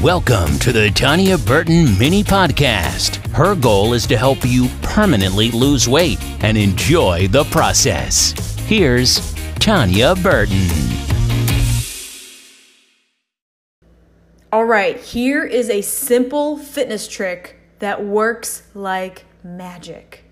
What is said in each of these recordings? Welcome to the Tanya Burton Mini Podcast. Her goal is to help you permanently lose weight and enjoy the process. Here's Tanya Burton. All right, here is a simple fitness trick that works like magic.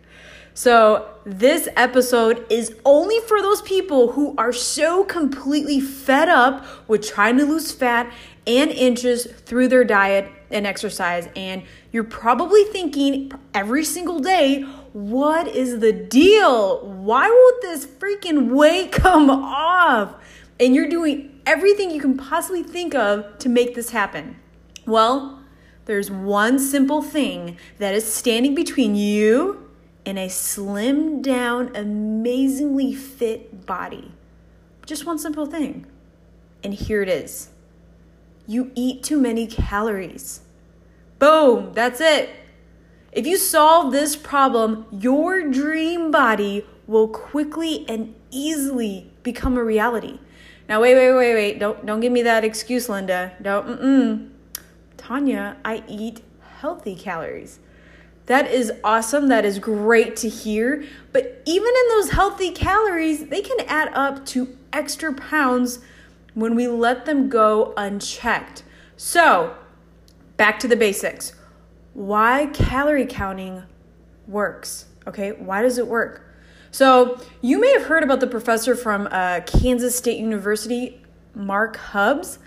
So this episode is only for those people who are so completely fed up with trying to lose fat and inches through their diet and exercise. And you're probably thinking every single day, what is the deal? Why won't this freaking weight come off? And you're doing everything you can possibly think of to make this happen. Well, there's one simple thing that is standing between you and a slimmed down, amazingly fit body. Just one simple thing. And here it is. You eat too many calories. Boom, that's it. If you solve this problem, your dream body will quickly and easily become a reality. Now, wait. Don't give me that excuse, Linda. Tanya, I eat healthy calories. That is awesome. That is great to hear. But even in those healthy calories, they can add up to extra pounds when we let them go unchecked. So, back to the basics. Why calorie counting works, okay? Why does it work? So, you may have heard about the professor from Kansas State University, Mark Hubbs.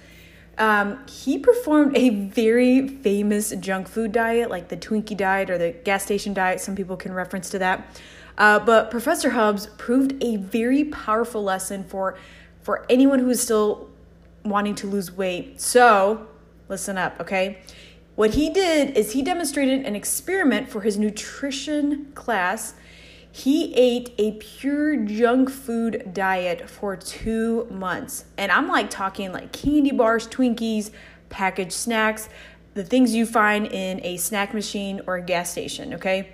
He performed a very famous junk food diet, like the Twinkie diet or the gas station diet. Some people can reference to that. But Professor Hubbs proved a very powerful lesson for anyone who is still wanting to lose weight. So listen up, okay? What he did is he demonstrated an experiment for his nutrition class. He ate a pure junk food diet for 2 months. And I'm like talking like candy bars, Twinkies, packaged snacks, the things you find in a snack machine or a gas station, okay?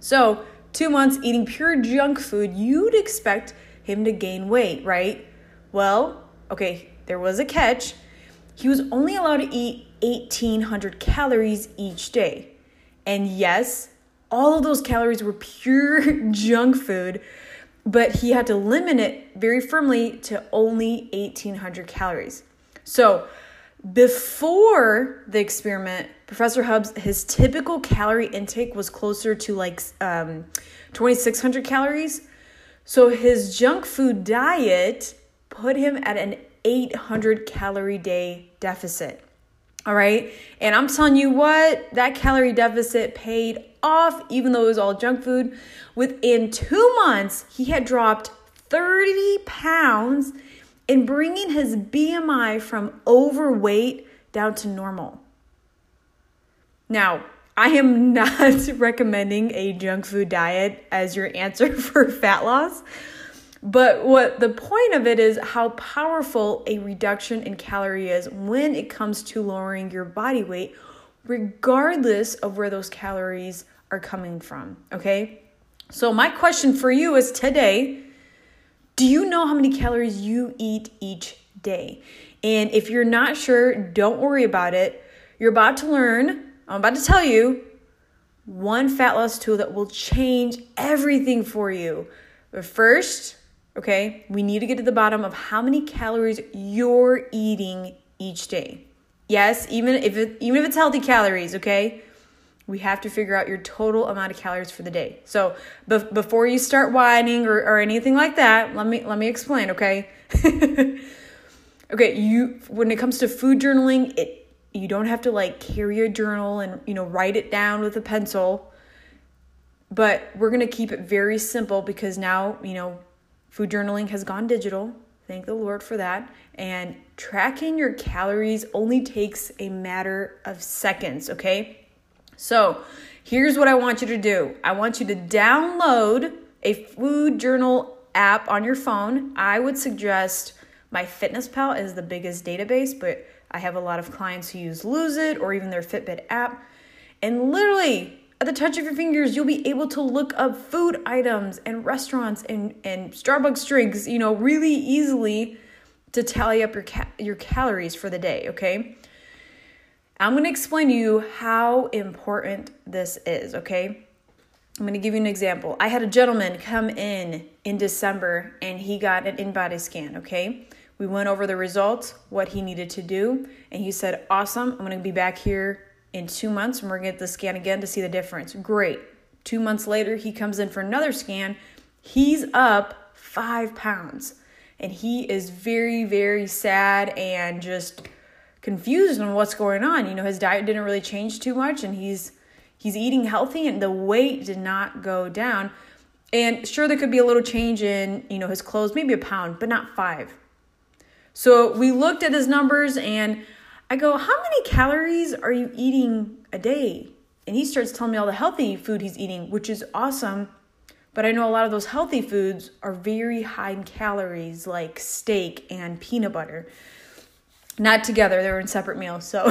So 2 months eating pure junk food, you'd expect him to gain weight, right? Well, okay, there was a catch. He was only allowed to eat 1,800 calories each day. And yes, all of those calories were pure junk food, but he had to limit it very firmly to only 1,800 calories. So before the experiment, Professor Hubbs, his typical calorie intake was closer to like 2,600 calories. So his junk food diet put him at an 800 calorie day deficit. All right. And I'm telling you what, that calorie deficit paid off, even though it was all junk food. Within 2 months, he had dropped 30 pounds and bringing his BMI from overweight down to normal. Now, I am not recommending a junk food diet as your answer for fat loss. But what the point of it is how powerful a reduction in calorie is when it comes to lowering your body weight, regardless of where those calories are coming from, okay? So my question for you is today, do you know how many calories you eat each day? And if you're not sure, don't worry about it. You're about to learn, I'm about to tell you, one fat loss tool that will change everything for you. But first, okay, we need to get to the bottom of how many calories you're eating each day. Yes, even if it's healthy calories, okay? We have to figure out your total amount of calories for the day. So before you start whining or anything like that, let me explain, okay? Okay, when it comes to food journaling, you don't have to like carry a journal and write it down with a pencil. But we're going to keep it very simple because now, food journaling has gone digital. Thank the Lord for that. And tracking your calories only takes a matter of seconds, okay? So here's what I want you to do. I want you to download a food journal app on your phone. I would suggest MyFitnessPal is the biggest database, but I have a lot of clients who use LoseIt or even their Fitbit app. And literally, at the touch of your fingers, you'll be able to look up food items and restaurants and Starbucks drinks, really easily to tally up your calories for the day, okay? I'm going to explain to you how important this is, okay? I'm going to give you an example. I had a gentleman come in December, and he got an in-body scan, okay? We went over the results, what he needed to do, and he said, awesome, I'm going to be back here in 2 months, and we're going to get the scan again to see the difference. Great. 2 months later, he comes in for another scan. He's up 5 pounds, and he is very, very sad and just confused on what's going on. You know, his diet didn't really change too much, and he's eating healthy, and the weight did not go down. And sure, there could be a little change in, you know, his clothes, maybe a pound, but not 5. So we looked at his numbers, and I go, how many calories are you eating a day? And he starts telling me all the healthy food he's eating, which is awesome. But I know a lot of those healthy foods are very high in calories, like steak and peanut butter. Not together, they were in separate meals. So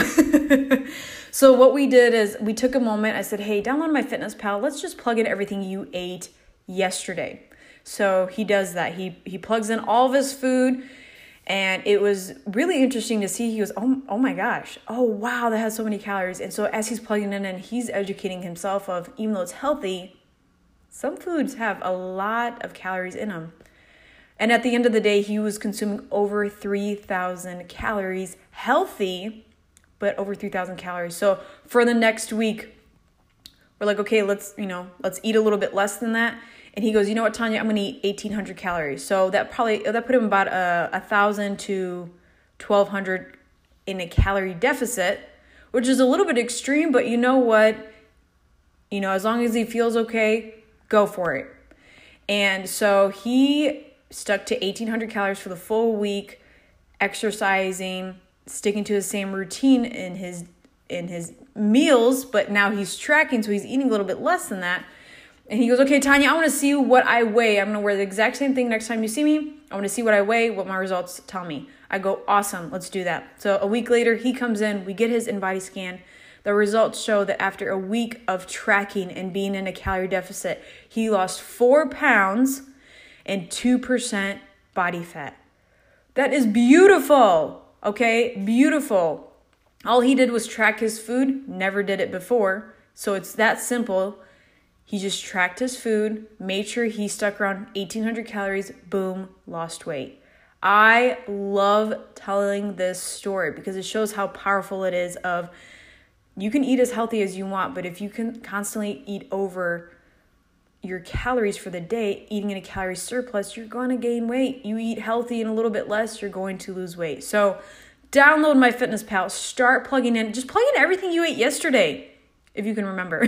so what we did is we took a moment. I said, hey, download MyFitnessPal. Let's just plug in everything you ate yesterday. So he does that. He plugs in all of his food. And it was really interesting to see. He goes, oh my gosh. Oh, wow, that has so many calories. And so as he's plugging in and he's educating himself of, even though it's healthy, some foods have a lot of calories in them. And at the end of the day, he was consuming over 3,000 calories, healthy, but over 3,000 calories. So for the next week, we're like, okay, let's eat a little bit less than that. And he goes, you know what, Tanya, I'm going to eat 1,800 calories. So that put him about 1,000 to 1,200 in a calorie deficit, which is a little bit extreme, but you know what? You know, as long as he feels okay, go for it. And so he stuck to 1,800 calories for the full week, exercising, sticking to the same routine in his meals, but now he's tracking, so he's eating a little bit less than that. And he goes, okay, Tanya, I want to see what I weigh. I'm going to wear the exact same thing next time you see me. I want to see what I weigh, what my results tell me. I go, awesome, let's do that. So a week later, he comes in, we get his in-body scan. The results show that after a week of tracking and being in a calorie deficit, he lost 4 pounds and 2% body fat. That is beautiful, okay? Beautiful. All he did was track his food, never did it before. So it's that simple. He just tracked his food, made sure he stuck around 1,800 calories, boom, lost weight. I love telling this story because it shows how powerful it is of you can eat as healthy as you want, but if you can constantly eat over your calories for the day, eating in a calorie surplus, you're going to gain weight. You eat healthy and a little bit less, you're going to lose weight. So download MyFitnessPal, start plugging in. Just plug in everything you ate yesterday, if you can remember.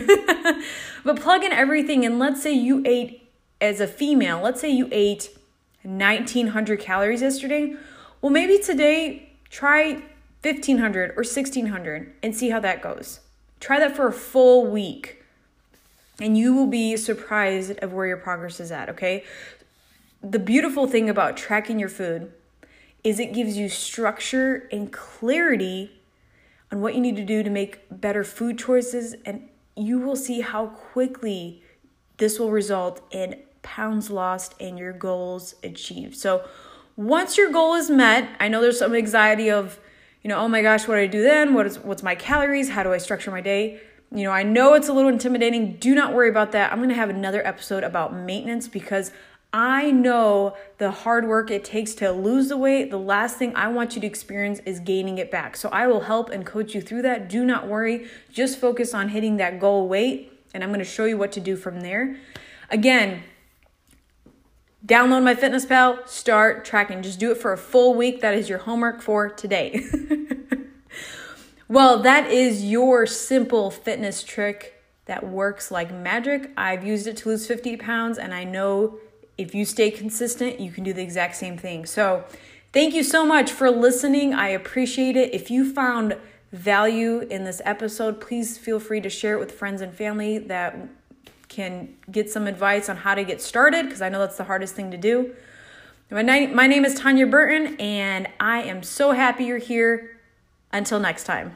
But plug in everything, and let's say you ate, as a female, let's say you ate 1,900 calories yesterday. Well, maybe today try 1,500 or 1,600 and see how that goes. Try that for a full week. And you will be surprised of where your progress is at, okay? The beautiful thing about tracking your food is it gives you structure and clarity on what you need to do to make better food choices, and you will see how quickly this will result in pounds lost and your goals achieved. So once your goal is met, I know there's some anxiety of, you know, oh my gosh, what do I do then? What's my calories? How do I structure my day? You know, I know it's a little intimidating. Do not worry about that. I'm going to have another episode about maintenance because I know the hard work it takes to lose the weight. The last thing I want you to experience is gaining it back. So I will help and coach you through that. Do not worry. Just focus on hitting that goal weight, and I'm going to show you what to do from there. Again, download MyFitnessPal, start tracking. Just do it for a full week. That is your homework for today. Well, that is your simple fitness trick that works like magic. I've used it to lose 50 pounds, and I know if you stay consistent, you can do the exact same thing. So thank you so much for listening. I appreciate it. If you found value in this episode, please feel free to share it with friends and family that can get some advice on how to get started, because I know that's the hardest thing to do. My name is Tanya Burton, and I am so happy you're here. Until next time.